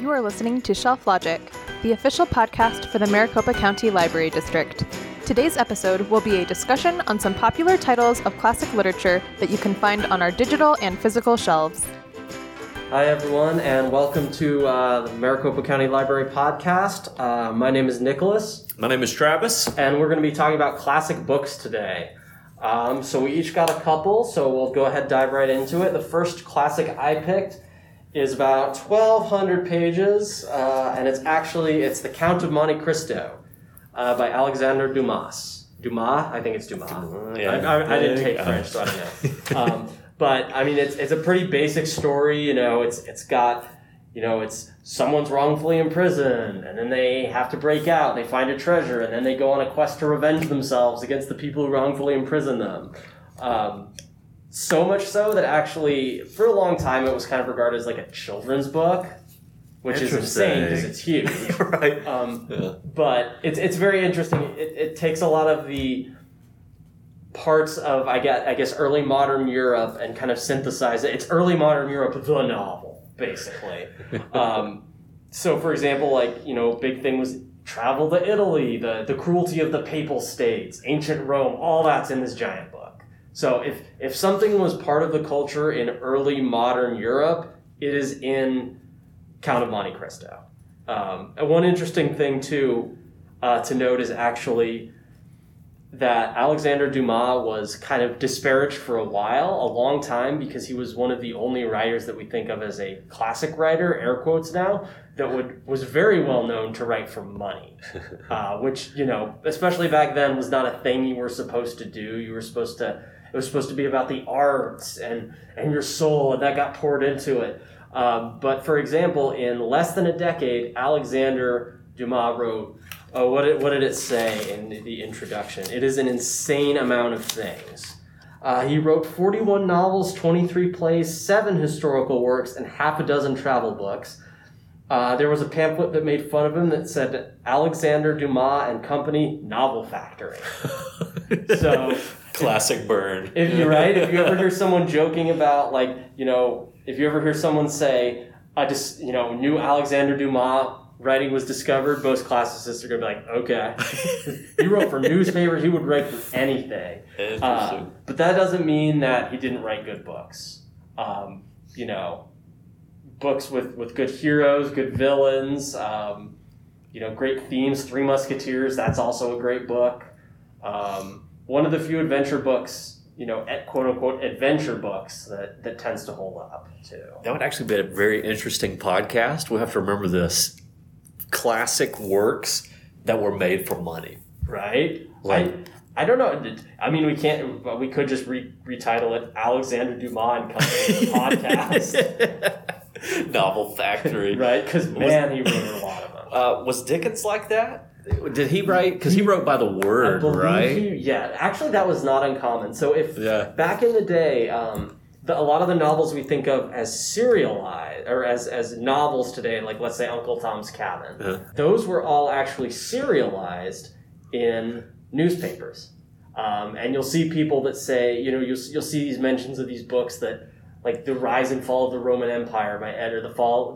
You are listening to Shelf Logic, the official podcast for the Maricopa County Library District. Today's episode will be a discussion on some popular titles of classic literature that you can find on our digital and physical shelves. Hi everyone, and welcome to the Maricopa County Library podcast. My name is Nicholas. My name is Travis. And we're going to be talking about classic books today. So we each got a couple, so we'll go ahead and dive right into it. The first classic I picked is about 1,200 pages, and it's The Count of Monte Cristo by Alexandre Dumas. Dumas? I think it's Dumas. Yeah. I didn't take French, so I don't know. But I mean, it's a pretty basic story. You know, it's got, you know, it's someone's wrongfully in prison, and then they have to break out. They find a treasure, and then they go on a quest to revenge themselves against the people who wrongfully imprison them. So much so that actually, for a long time, it was kind of regarded as like a children's book, which is insane because it's huge. Right. Yeah. But it's very interesting. It takes a lot of the parts of, I guess, early modern Europe and kind of synthesize it. It's early modern Europe, the novel, basically. So, for example, like, you know, big thing was travel to Italy, the cruelty of the Papal States, ancient Rome, all that's in this giant book. So if something was part of the culture in early modern Europe, it is in Count of Monte Cristo. And one interesting thing, too, to note is actually that Alexandre Dumas was kind of disparaged for a long time, because he was one of the only writers that we think of as a classic writer, air quotes now, that was very well known to write for money, which, you know, especially back then was not a thing you were supposed to do. It was supposed to be about the arts and your soul, and that got poured into it. But for example, in less than a decade, Alexandre Dumas wrote, oh, what did it say in the introduction? It is an insane amount of things. He wrote 41 novels, 23 plays, 7 historical works, and 6 travel books. There was a pamphlet that made fun of him that said, Alexandre Dumas and Company, Novel Factory. So classic burn. If you ever hear someone joking about, like, you know, if you ever hear someone say, I just, you know, knew Alexandre Dumas, writing was discovered, most classicists are going to be like, okay. He wrote for newspapers. He would write for anything. But that doesn't mean that he didn't write good books. You know, books with good heroes, good villains, you know, great themes. Three Musketeers, that's also a great book. One of the few adventure books, you know, quote-unquote adventure books that tends to hold up, too. That would actually be a very interesting podcast. We'll have to remember this. Classic works that were made for money. Right? Like, I don't know. I mean, we could just retitle it Alexandre Dumas and Company, the podcast. Novel Factory. Right? Because, man, he wrote a lot of them. Was Dickens like that? Did he write? Because he wrote by the word, right? Actually, that was not uncommon. So back in the day, a lot of the novels we think of as serialized or as novels today, like let's say Uncle Tom's Cabin, those were all actually serialized in newspapers. And you'll see people that say, you know, you'll see these mentions of these books that, like The Rise and Fall of the Roman Empire by Ed, or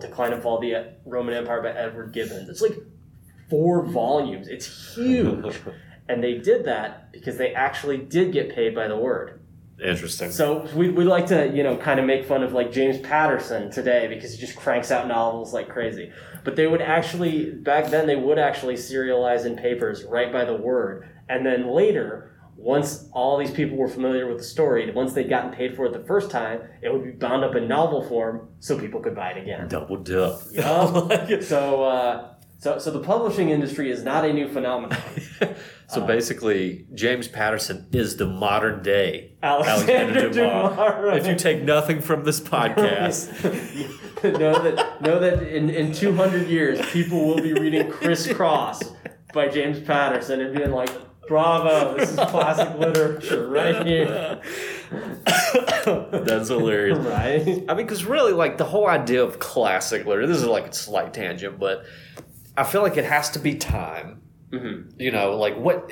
Decline and Fall of the Roman Empire by Edward Gibbon. It's like 4 volumes. It's huge. And they did that because they actually did get paid by the word. Interesting. So we like to, you know, kind of make fun of like James Patterson today because he just cranks out novels like crazy. But they would actually, back then they would actually serialize in papers right by the word. And then later, once all these people were familiar with the story, once they'd gotten paid for it the first time, it would be bound up in novel form so people could buy it again. Double dip. Yeah. So the publishing industry is not a new phenomenon. So basically, James Patterson is the modern day Alexandre Dumas. Right. If you take nothing from this podcast, know that in 200 years, people will be reading Criss Cross by James Patterson and being like, bravo, this is classic literature right here. That's hilarious. Right? I mean, because really, like, the whole idea of classic literature, this is like a slight tangent, but I feel like it has to be time. Mm-hmm. You know, like what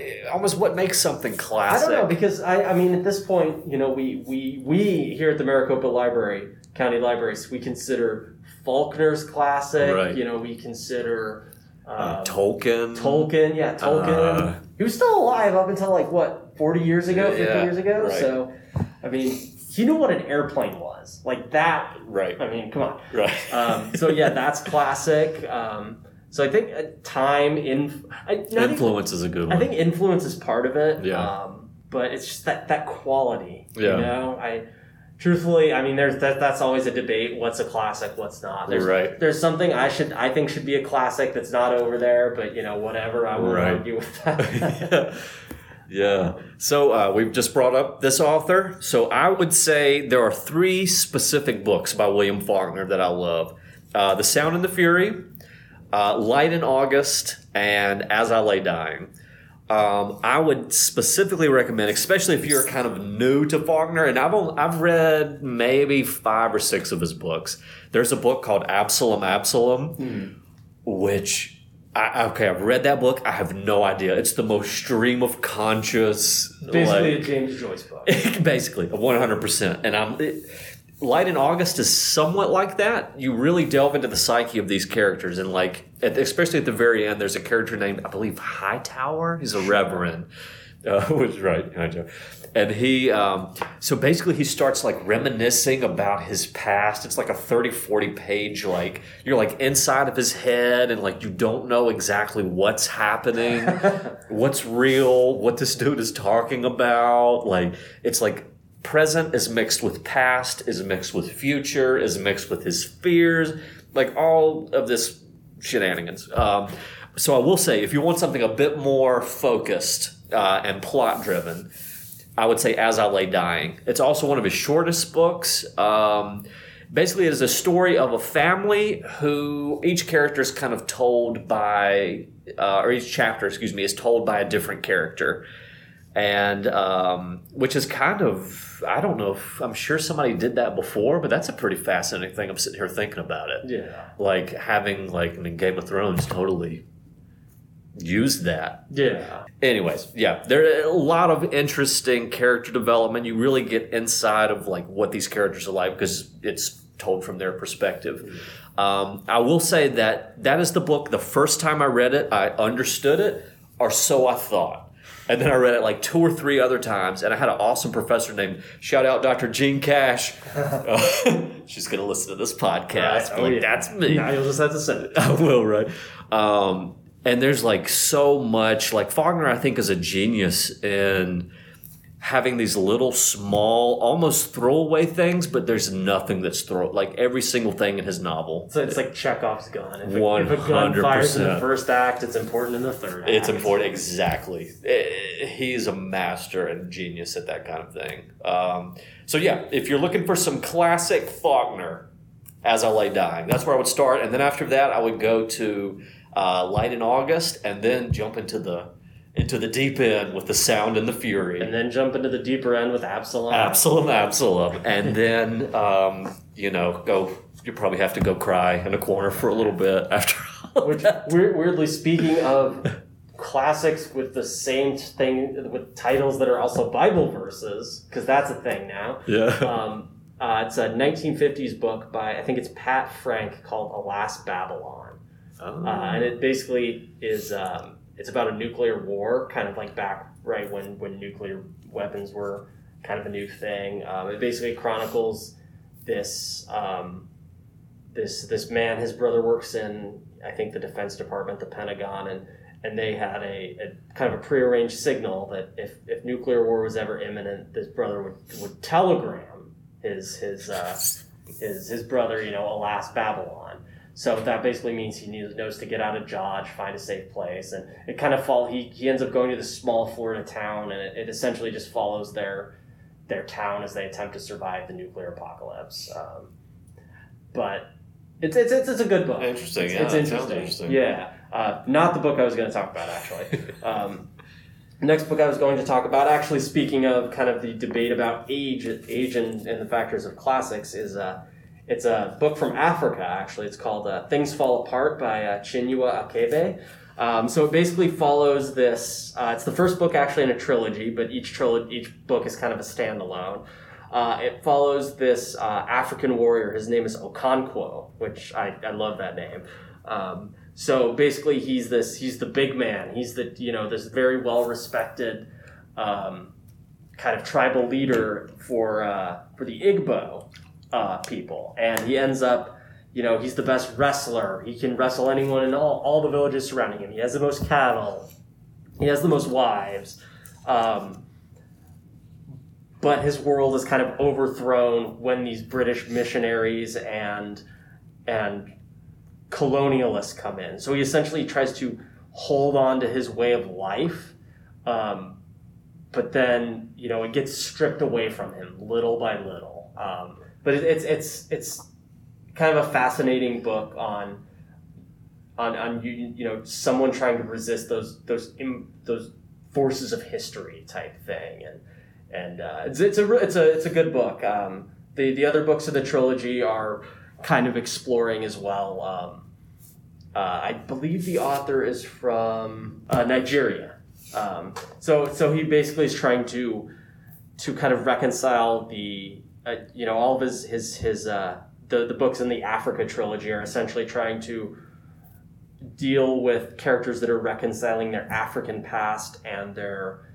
makes something classic? I don't know, because I mean, at this point, you know, we here at the Maricopa County Libraries, we consider Faulkner's classic. Right. You know, we consider Tolkien. Tolkien. He was still alive up until like what 50 years ago. Right. So, I mean, he knew what an airplane was, like that. Right. I mean, come on. Right. That's classic. So I think time influence is a good one. I think influence is part of it. Yeah. But it's just that quality. Yeah. You know, Truthfully, I mean, there's that's always a debate. What's a classic? What's not? There's something I think should be a classic that's not over there, but you know, whatever. I won't argue with that. Yeah. So we've just brought up this author. So I would say there are three specific books by William Faulkner that I love: The Sound and the Fury, Light in August, and As I Lay Dying. I would specifically recommend, especially if you're kind of new to Faulkner, and I've read maybe 5 or 6 of his books. There's a book called Absalom, which, I've read that book. I have no idea. It's the most stream of conscious. Basically a James Joyce book. Basically, 100%. And Light in August is somewhat like that. You really delve into the psyche of these characters, and especially at the very end, there's a character named, I believe, Hightower. He's a reverend, which is right, Hightower. And he, so basically, he starts reminiscing about his past. It's like a 30-40 page, you're inside of his head, and you don't know exactly what's happening, what's real, what this dude is talking about. It's present is mixed with past, is mixed with future, is mixed with his fears, all of this shenanigans. So I will say, if you want something a bit more focused and plot-driven, I would say As I Lay Dying. It's also one of his shortest books. Basically, it is a story of a family who each character is kind of told by, or each chapter, excuse me, is told by a different character. And which is kind of, I don't know, I'm sure somebody did that before, but that's a pretty fascinating thing. I'm sitting here thinking about it. Yeah. Game of Thrones totally used that. Yeah. Anyways, yeah, there are a lot of interesting character development. You really get inside of what these characters are like because it's told from their perspective. I will say that is the book. The first time I read it, I understood it, or so I thought. And then I read it 2 or 3 other times, and I had an awesome professor named, shout out Dr. Jean Cash. She's going to listen to this podcast. Right. That's me. Now you'll just have to send it. I will, right? And there's so much, Faulkner I think is a genius in having these little small, almost throwaway things, but there's nothing that's every single thing in his novel. So it's like Chekhov's gun. If a gun fires in the first act, it's important in the third act. It's important, exactly. He's a master and genius at that kind of thing. If you're looking for some classic Faulkner, As I Lay Dying, that's where I would start. And then after that, I would go to Light in August and then jump into the deep end with The Sound and the Fury. And then jump into the deeper end with Absalom. And then, you probably have to go cry in a corner for a little bit after all. Which, weirdly speaking of classics with the same thing, with titles that are also Bible verses, because that's a thing now. Yeah. It's a 1950s book by, I think it's Pat Frank, called Alas, Babylon. Oh. And it basically is... it's about a nuclear war, kind of back right when nuclear weapons were kind of a new thing. It basically chronicles this this man, his brother works in, I think, the Defense Department, the Pentagon, and they had a kind of a prearranged signal that if nuclear war was ever imminent, this brother would telegram his brother, Alas, Babylon. So that basically means he knows to get out of Dodge, find a safe place, and it kind of he ends up going to this small Florida town, and it essentially just follows their town as they attempt to survive the nuclear apocalypse. But it's a good book. Interesting. It's interesting. Yeah, not the book I was going to talk about actually. Next book I was going to talk about, actually, speaking of kind of the debate about age and the factors of classics, is. It's a book from Africa, actually. It's called Things Fall Apart by Chinua Achebe. So it basically follows this. It's the first book, actually, in a trilogy, but each book is kind of a standalone. It follows this African warrior. His name is Okonkwo, which I love that name. So basically, he's the big man. He's the, you know, this very well respected kind of tribal leader for the Igbo people, and he ends up, you know, he's the best wrestler. He can wrestle anyone in all the villages surrounding him. He has the most cattle. He has the most wives. But his world is kind of overthrown when these British missionaries and colonialists come in. So he essentially tries to hold on to his way of life, but then, you know, it gets stripped away from him little by little. But it's kind of a fascinating book on you know someone trying to resist those forces of history type thing, and it's a good book. The other books of the trilogy are kind of exploring as well. I believe the author is from Nigeria, so he basically is trying to kind of reconcile the you know, all of his The books in the Africa trilogy are essentially trying to deal with characters that are reconciling their African past and their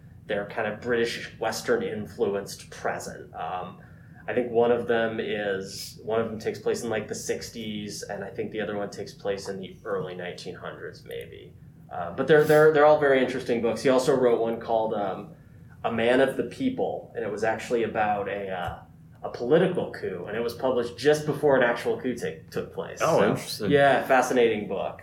kind of British Western influenced present. I think one of them takes place in like the 60s, and I think the other one takes place in the early 1900s maybe. But they're all very interesting books. He also wrote one called A Man of the People, and it was actually about a political coup, and it was published just before an actual coup took place. Oh, so, interesting. Yeah, fascinating book.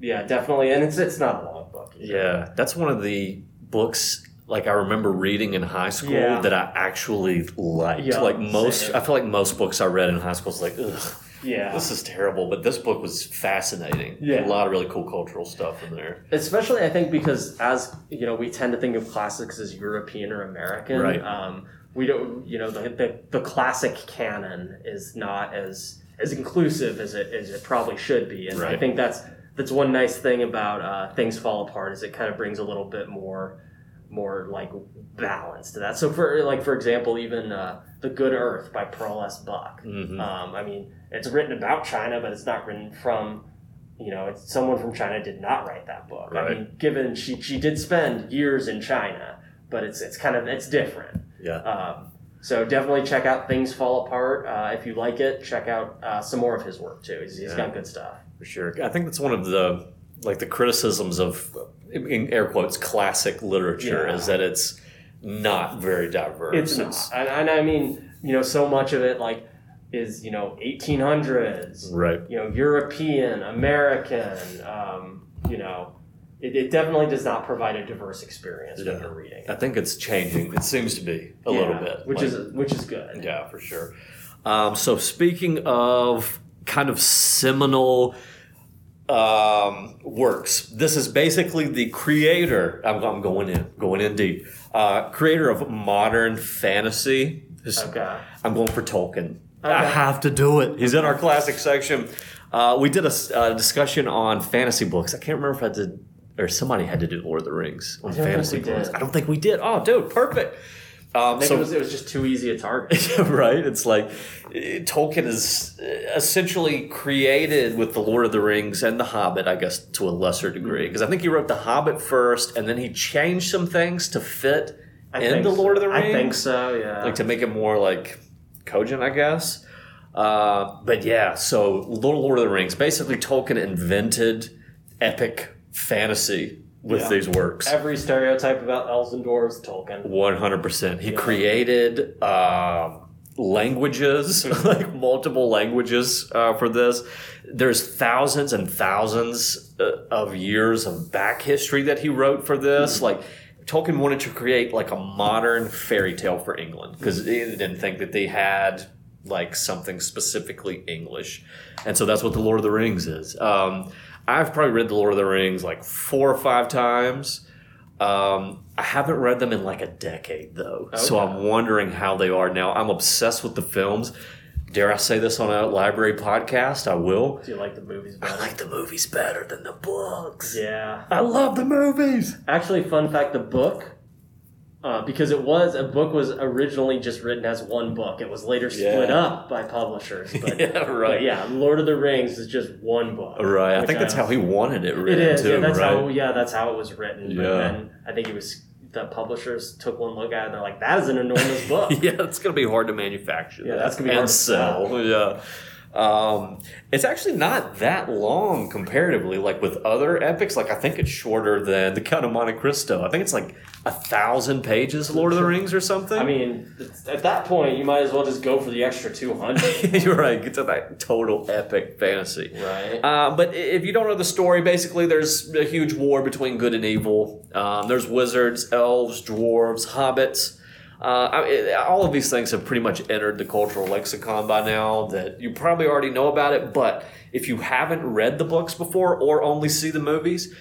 Yeah, definitely, and it's not a long book. Yeah, that's one of the books like I remember reading in high school that I actually liked. Yeah, like most, I feel like most books I read in high school was like, ugh, yeah, this is terrible. But this book was fascinating. Yeah, a lot of really cool cultural stuff in there. Especially, I think, because as you know, we tend to think of classics as European or American, right? We don't, you know, the classic canon is not as inclusive as it probably should be, and right. I think that's one nice thing about Things Fall Apart is it kind of brings a little bit more like balance to that. So for example, even The Good Earth by Pearl S. Buck. Mm-hmm. I mean, it's written about China, but it's not written from, you know, it's someone from China did not write that book. Right. I mean, given she did spend years in China, but it's kind of different. Yeah. So definitely check out Things Fall Apart. If you like it, check out some more of his work too. He's got good stuff. For sure. I think that's one of the criticisms of, in air quotes, classic literature is that it's not very diverse. It's not. And I mean, you know, so much of it like is, you know, 1800s. Right. You know, European, American, you know. It definitely does not provide a diverse experience when you're reading it. I think it's changing. It seems to be a little bit. Which is good. Yeah, for sure. So speaking of kind of seminal works, this is basically the creator. I'm going in deep. Creator of modern fantasy. Okay. I'm going for Tolkien. Okay. I have to do it. He's in our classic section. We did a discussion on fantasy books. I can't remember if I did... or somebody had to do Lord of the Rings on fantasy books. I don't think we did. Oh, dude, perfect. Maybe so, it was just too easy a target. Right? It's like Tolkien is essentially created with The Lord of the Rings and The Hobbit, I guess, to a lesser degree. Because I think he wrote The Hobbit first, and then he changed some things to fit in The Lord of the Rings. I think so, yeah. Like to make it more like cogent, I guess. But yeah, so Lord of the Rings. Basically, Tolkien invented epic fantasy with these works. Every stereotype about elves and dwarves, Tolkien. 100%. He created languages, like multiple languages for this. There's thousands and thousands of years of back history that he wrote for this. Mm-hmm. Like Tolkien wanted to create like a modern fairy tale for England because he didn't think that they had like something specifically English. And so that's what The Lord of the Rings is. I've probably read The Lord of the Rings like 4 or 5 times. I haven't read them in like a decade, though. Okay. So I'm wondering how they are now. I'm obsessed with the films. Dare I say this on a library podcast? I will. Do you like the movies better? I like the movies better than the books. Yeah. I love the movies. Actually, fun fact, the book Because a book was originally just written as one book. It was later split up by publishers. But, but yeah, Lord of the Rings is just one book. Right. I think that's how he wanted it written. It is. Too, that's how it was written. But then I think the publishers took one look at it and they're like, that is an enormous book. Yeah, it's going to be hard to manufacture. Yeah, that's going to be hard to sell. Yeah. It's actually not that long comparatively, like with other epics. Like I think it's shorter than The Count of Monte Cristo. I think it's like 1,000 pages, Lord of the Rings or something. I mean, at that point, you might as well just go for the extra 200. You're right. Get to that total epic fantasy. Right. But if you don't know the story, basically there's a huge war between good and evil. There's wizards, elves, dwarves, hobbits. All of these things have pretty much entered the cultural lexicon by now that you probably already know about it, but if you haven't read the books before or only see the movies,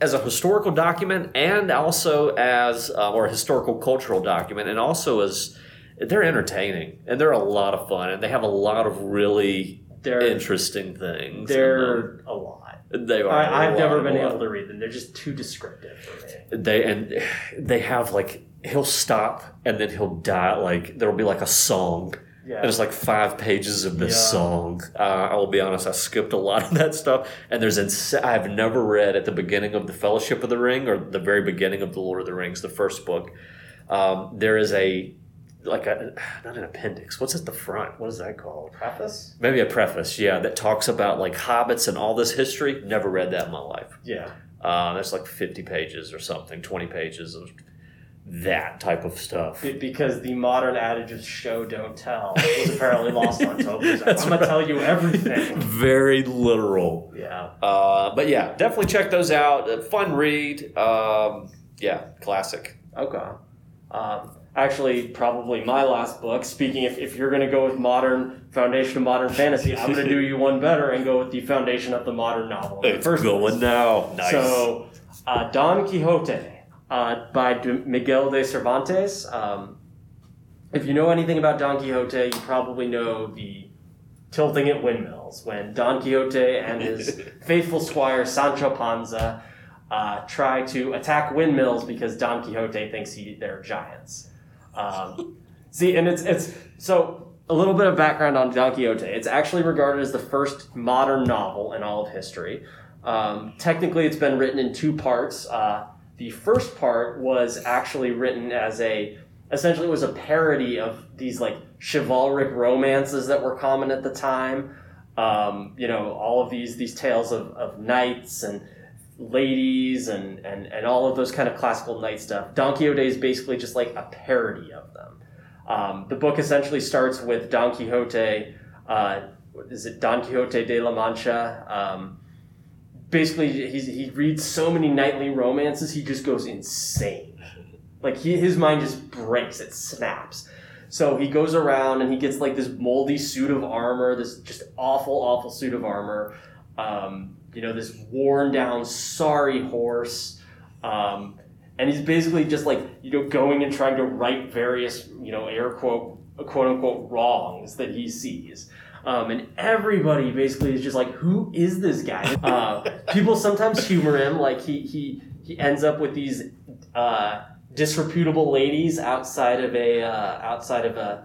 as a historical document and also as or a historical cultural document, and also as they're entertaining and they're a lot of fun and they have a lot of really interesting things. They're a lot. They are. I've never been able to read them. They're just too descriptive for me. They have like he'll stop and then he'll die. Like there will be like a song. Yeah. And it's like 5 pages of this song. I will be honest, I skipped a lot of that stuff. And there's I've never read at the beginning of the Fellowship of the Ring or the very beginning of the Lord of the Rings, the first book. There is not an appendix. What's at the front? What is that called? Preface? Maybe a preface, yeah, that talks about like hobbits and all this history. Never read that in my life. Yeah. That's like 50 pages or something, 20 pages of that type of stuff. Because the modern adage of show, don't tell was apparently lost on Tolkien. I'm going to tell you everything. Very literal. Yeah. But yeah, definitely check those out. Fun read. Yeah, classic. Okay. Actually, probably my last book. Speaking, if you're going to go with Foundation of Modern Fantasy, I'm going to do you one better and go with the Foundation of the Modern Novel. It's first going now. Nice. So, Don Quixote by Miguel de Cervantes. If you know anything about Don Quixote, you probably know the tilting at windmills when Don Quixote and his faithful squire Sancho Panza try to attack windmills because Don Quixote thinks they're giants. So a little bit of background on Don Quixote. It's actually regarded as the first modern novel in all of history. Technically, it's been written in 2 parts. The first part was actually written as essentially was a parody of these like chivalric romances that were common at the time. All of these tales of knights and ladies and all of those kind of classical knight stuff. Don Quixote is basically just like a parody of them. The book essentially starts with Don Quixote, Don Quixote de la Mancha? Basically, he reads so many knightly romances, he just goes insane. Like his mind just breaks, it snaps. So he goes around and he gets like this moldy suit of armor, this just awful, awful suit of armor. This worn down, sorry horse. And he's basically just like, going and trying to right various, air quote unquote wrongs that he sees. And everybody basically is just like, who is this guy? People sometimes humor him. Like he ends up with these, disreputable ladies outside of a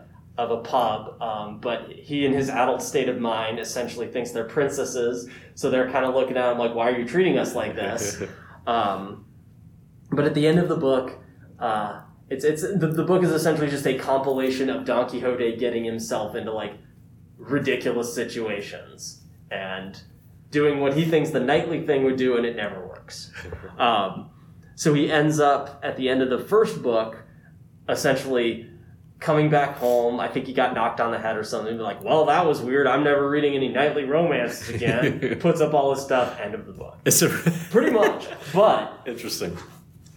pub, but he in his adult state of mind essentially thinks they're princesses, so they're kind of looking at him like, why are you treating us like this? But at the end of the book, the book is essentially just a compilation of Don Quixote getting himself into like ridiculous situations and doing what he thinks the knightly thing would do, and it never works. So he ends up at the end of the first book essentially coming back home. I think he got knocked on the head or something. He'd be like, well, that was weird. I'm never reading any knightly romances again. Puts up all his stuff. End of the book. Pretty much. But interesting.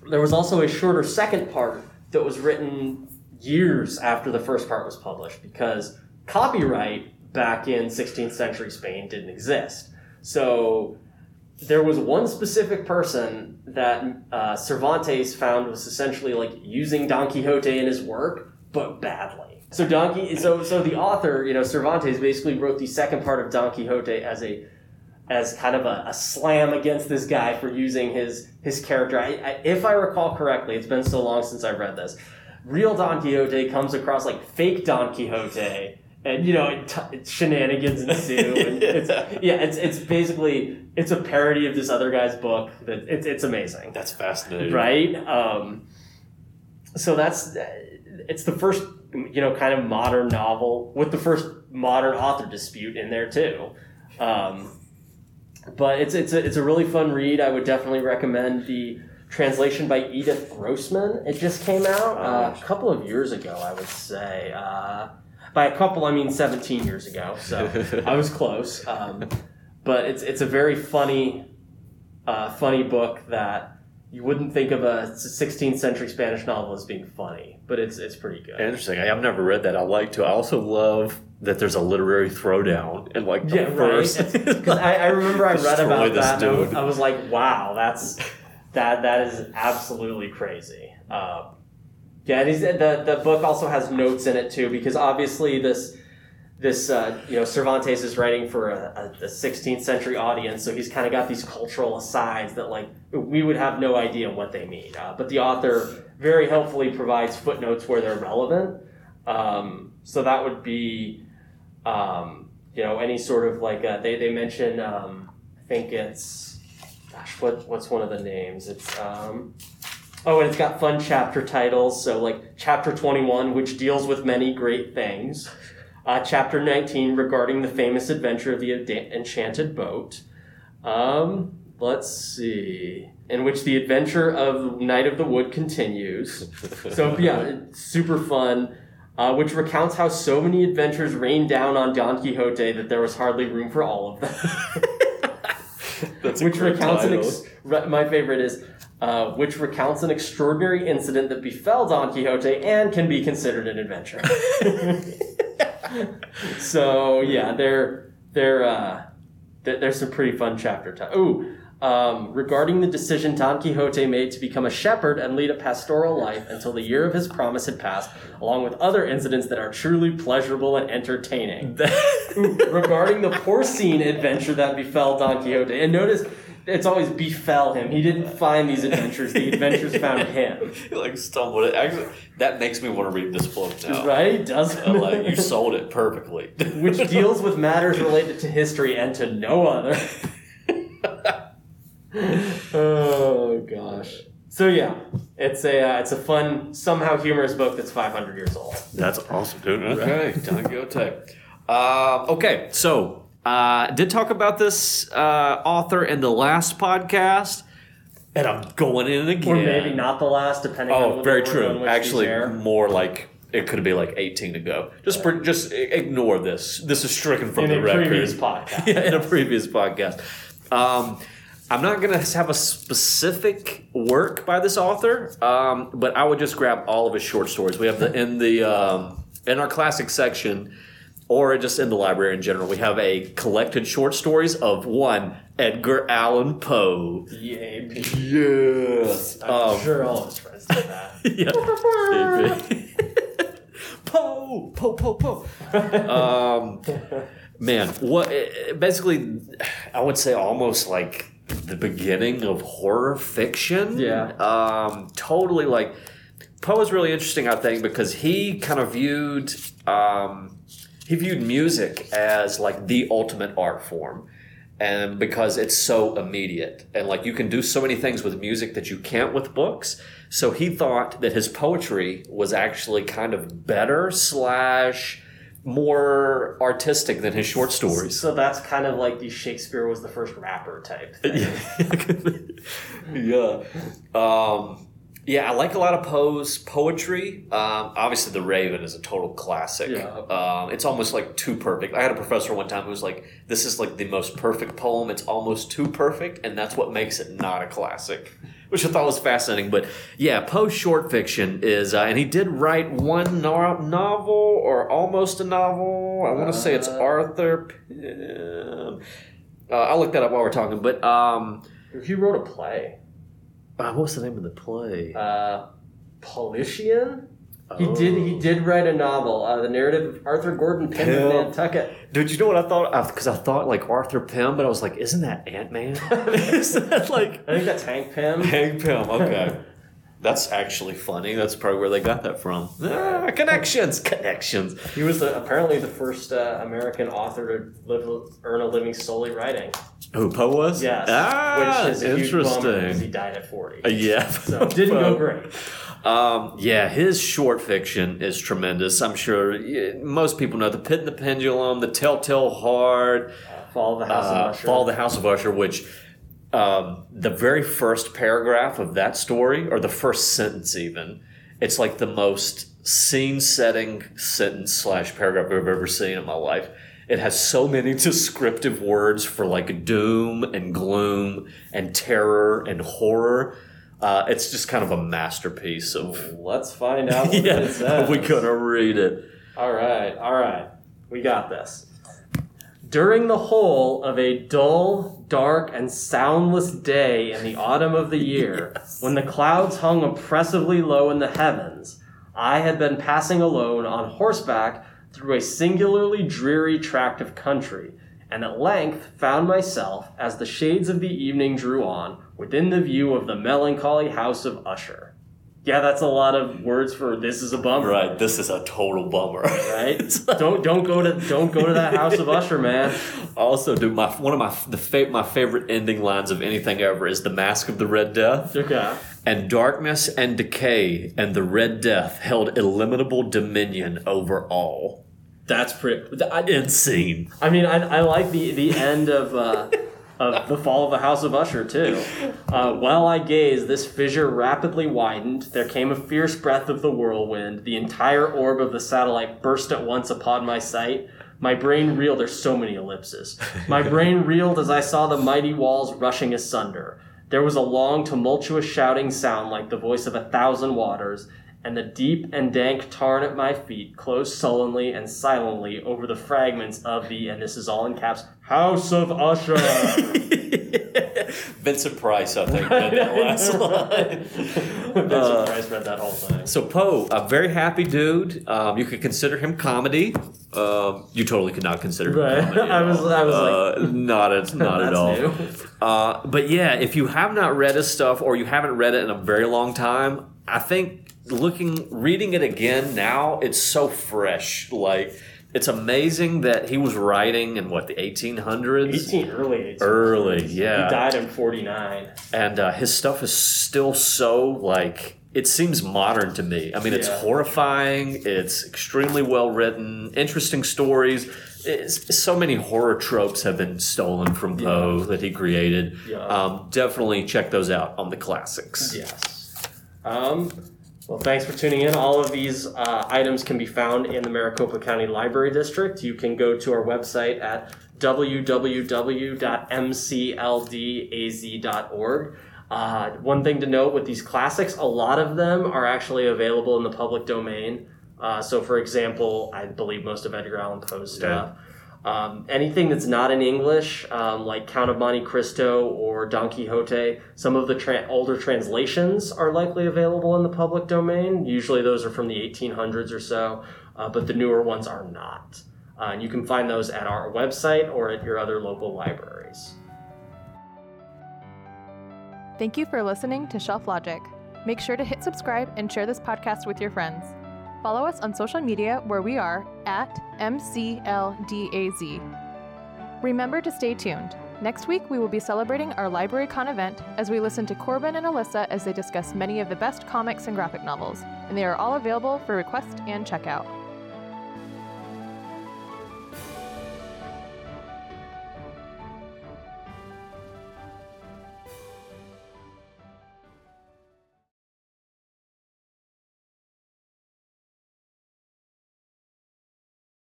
There was also a shorter second part that was written years after the first part was published because copyright back in 16th century Spain didn't exist. So there was one specific person that Cervantes found was essentially like using Don Quixote in his work, but badly. So the author, Cervantes, basically wrote the second part of Don Quixote as a as kind of a slam against this guy for using his character. If I recall correctly, it's been so long since I've read this, real Don Quixote comes across like fake Don Quixote, and, you know, shenanigans ensue. And it's basically, it's a parody of this other guy's book. That it's amazing. That's fascinating. Right? So it's the first, you know, kind of modern novel with the first modern author dispute in there too. But it's a really fun read. I would definitely recommend the translation by Edith Grossman. It just came out a couple of years ago, I would say. By a couple, I mean 17 years ago. So I was close. But it's a very funny book that you wouldn't think of a 16th century Spanish novel as being funny, but it's pretty good. Interesting. I've never read that. I like to. I also love that there's a literary throwdown in like the first. Because right? I remember I read about that. I was like, wow, that is absolutely crazy. The book also has notes in it too, because obviously this you know, Cervantes is writing for a 16th century audience, so he's kind of got these cultural asides that, like, we would have no idea what they mean. But the author very helpfully provides footnotes where they're relevant. So that would be, you know, any sort of, like, they mention, I think it's, gosh, what's one of the names? It's, and it's got fun chapter titles, so, like, Chapter 21, which deals with many great things. Chapter 19, regarding the famous adventure of the enchanted boat. Let's see. In which the adventure of Knight of the Wood continues. So, yeah, it's super fun. Which recounts how so many adventures rained down on Don Quixote that there was hardly room for all of them. That's which recounts my favorite is... which recounts an extraordinary incident that befell Don Quixote and can be considered an adventure. So yeah, there's some pretty fun chapter time. Regarding the decision Don Quixote made to become a shepherd and lead a pastoral life until the year of his promise had passed, along with other incidents that are truly pleasurable and entertaining. Regarding the porcine adventure that befell Don Quixote, and notice. It's always befell him. He didn't find these adventures. The adventures found him. He, like, stumbled. Actually, that makes me want to read this book now. Right? Doesn't it? Like, you sold it perfectly. Which deals with matters related to history and to no other. Oh, gosh. So, yeah. It's a fun, somehow humorous book that's 500 years old. That's awesome, dude. Okay. Don Quixote. Okay, so... did talk about this author in the last podcast, and I'm going in again. Or maybe not the last, depending on what very true. Actually, more like it could be like 18 ago. Just ignore this. This is stricken from the record. Previous podcast. Yeah, in a previous podcast. I'm not going to have a specific work by this author, but I would just grab all of his short stories. We have in our classic section. Or just in the library in general, we have a collected short stories of one Edgar Allan Poe. Yay! Yes, I'm sure all of his friends did that. Yeah. Poe. Man, what? Basically, I would say almost like the beginning of horror fiction. Yeah. Totally. Like Poe is really interesting, I think, because he kind of viewed. He viewed music as, like, the ultimate art form, and because it's so immediate. And, like, you can do so many things with music that you can't with books. So he thought that his poetry was actually kind of better / more artistic than his short stories. So that's kind of like the Shakespeare was the first rapper type thing. Yeah. Yeah, I like a lot of Poe's poetry. Obviously, The Raven is a total classic. Yeah. It's almost like too perfect. I had a professor one time who was like, this is like the most perfect poem. It's almost too perfect, and that's what makes it not a classic, which I thought was fascinating. But yeah, Poe's short fiction is, and he did write one novel or almost a novel. I want to say it's Arthur. I'll look that up while we're talking. But he wrote a play. What was the name of the play? Politian? Oh. He did write a novel, the narrative of Arthur Gordon Pym of Nantucket. Dude, you know what I thought? Because I thought like Arthur Pym, but I was like, isn't that Ant-Man? Isn't that like... I think that's Hank Pym. Hank Pym, okay. That's actually funny. That's probably where they got that from. Ah, connections. He was apparently the first American author to earn a living solely writing. Who, Poe was? Yes. Ah, which is a huge bummer because he died at 40. Yeah. So didn't go great. Yeah, his short fiction is tremendous. I'm sure most people know The Pit and the Pendulum, The Telltale Heart, Fall of the House of Usher. Fall of the House of Usher, which the very first paragraph of that story, or the first sentence even, it's like the most scene-setting sentence/paragraph I've ever seen in my life. It has so many descriptive words for like doom and gloom and terror and horror. It's just kind of a masterpiece of... Let's find out what it says. We're going to read it. All right. We got this. During the whole of a dull, dark, and soundless day in the autumn of the year, when the clouds hung oppressively low in the heavens, I had been passing alone on horseback through a singularly dreary tract of country, and at length found myself, as the shades of the evening drew on, within the view of the melancholy house of Usher. Yeah, that's a lot of words for this is a bummer. Right, this is a total bummer. Right? Don't go to that house of Usher, man. Also, dude, my favorite ending lines of anything ever is The Mask of the Red Death. Okay. And darkness and decay and the Red Death held illimitable dominion over all. That's pretty insane. I mean, I like the end of. Of the Fall of the House of Usher, too. While I gazed, this fissure rapidly widened. There came a fierce breath of the whirlwind. The entire orb of the satellite burst at once upon my sight. My brain reeled. There's so many ellipses. My brain reeled as I saw the mighty walls rushing asunder. There was a long, tumultuous shouting sound like the voice of 1,000 waters, and the deep and dank tarn at my feet closed sullenly and silently over the fragments of the, and this is all in caps, House of Usher. Vincent Price, I think, read that last line. Vincent Price read that whole thing. So Poe, a very happy dude. You could consider him comedy. You totally could not consider him comedy. I was like... Not at all. New. But yeah, if you have not read his stuff or you haven't read it in a very long time, I think... Reading it again now, it's so fresh. Like, it's amazing that he was writing in the 1800s? Early 1800s. Early, yeah. He died in 49. And his stuff is still so, like, it seems modern to me. I mean, it's horrifying, it's extremely well written, interesting stories. So many horror tropes have been stolen from Poe that he created. Yeah. Definitely check those out on the classics. Yes. Well, thanks for tuning in. All of these items can be found in the Maricopa County Library District. You can go to our website at www.mcldaz.org. One thing to note with these classics, a lot of them are actually available in the public domain. So, for example, I believe most of Edgar Allan Poe's stuff. Anything that's not in English, like Count of Monte Cristo or Don Quixote, some of the older translations are likely available in the public domain. Usually those are from the 1800s or so, but the newer ones are not. And you can find those at our website or at your other local libraries. Thank you for listening to Shelf Logic. Make sure to hit subscribe and share this podcast with your friends. Follow us on social media where we are at MCLDAZ. Remember to stay tuned. Next week, we will be celebrating our LibraryCon event as we listen to Corbin and Alyssa as they discuss many of the best comics and graphic novels, and they are all available for request and checkout.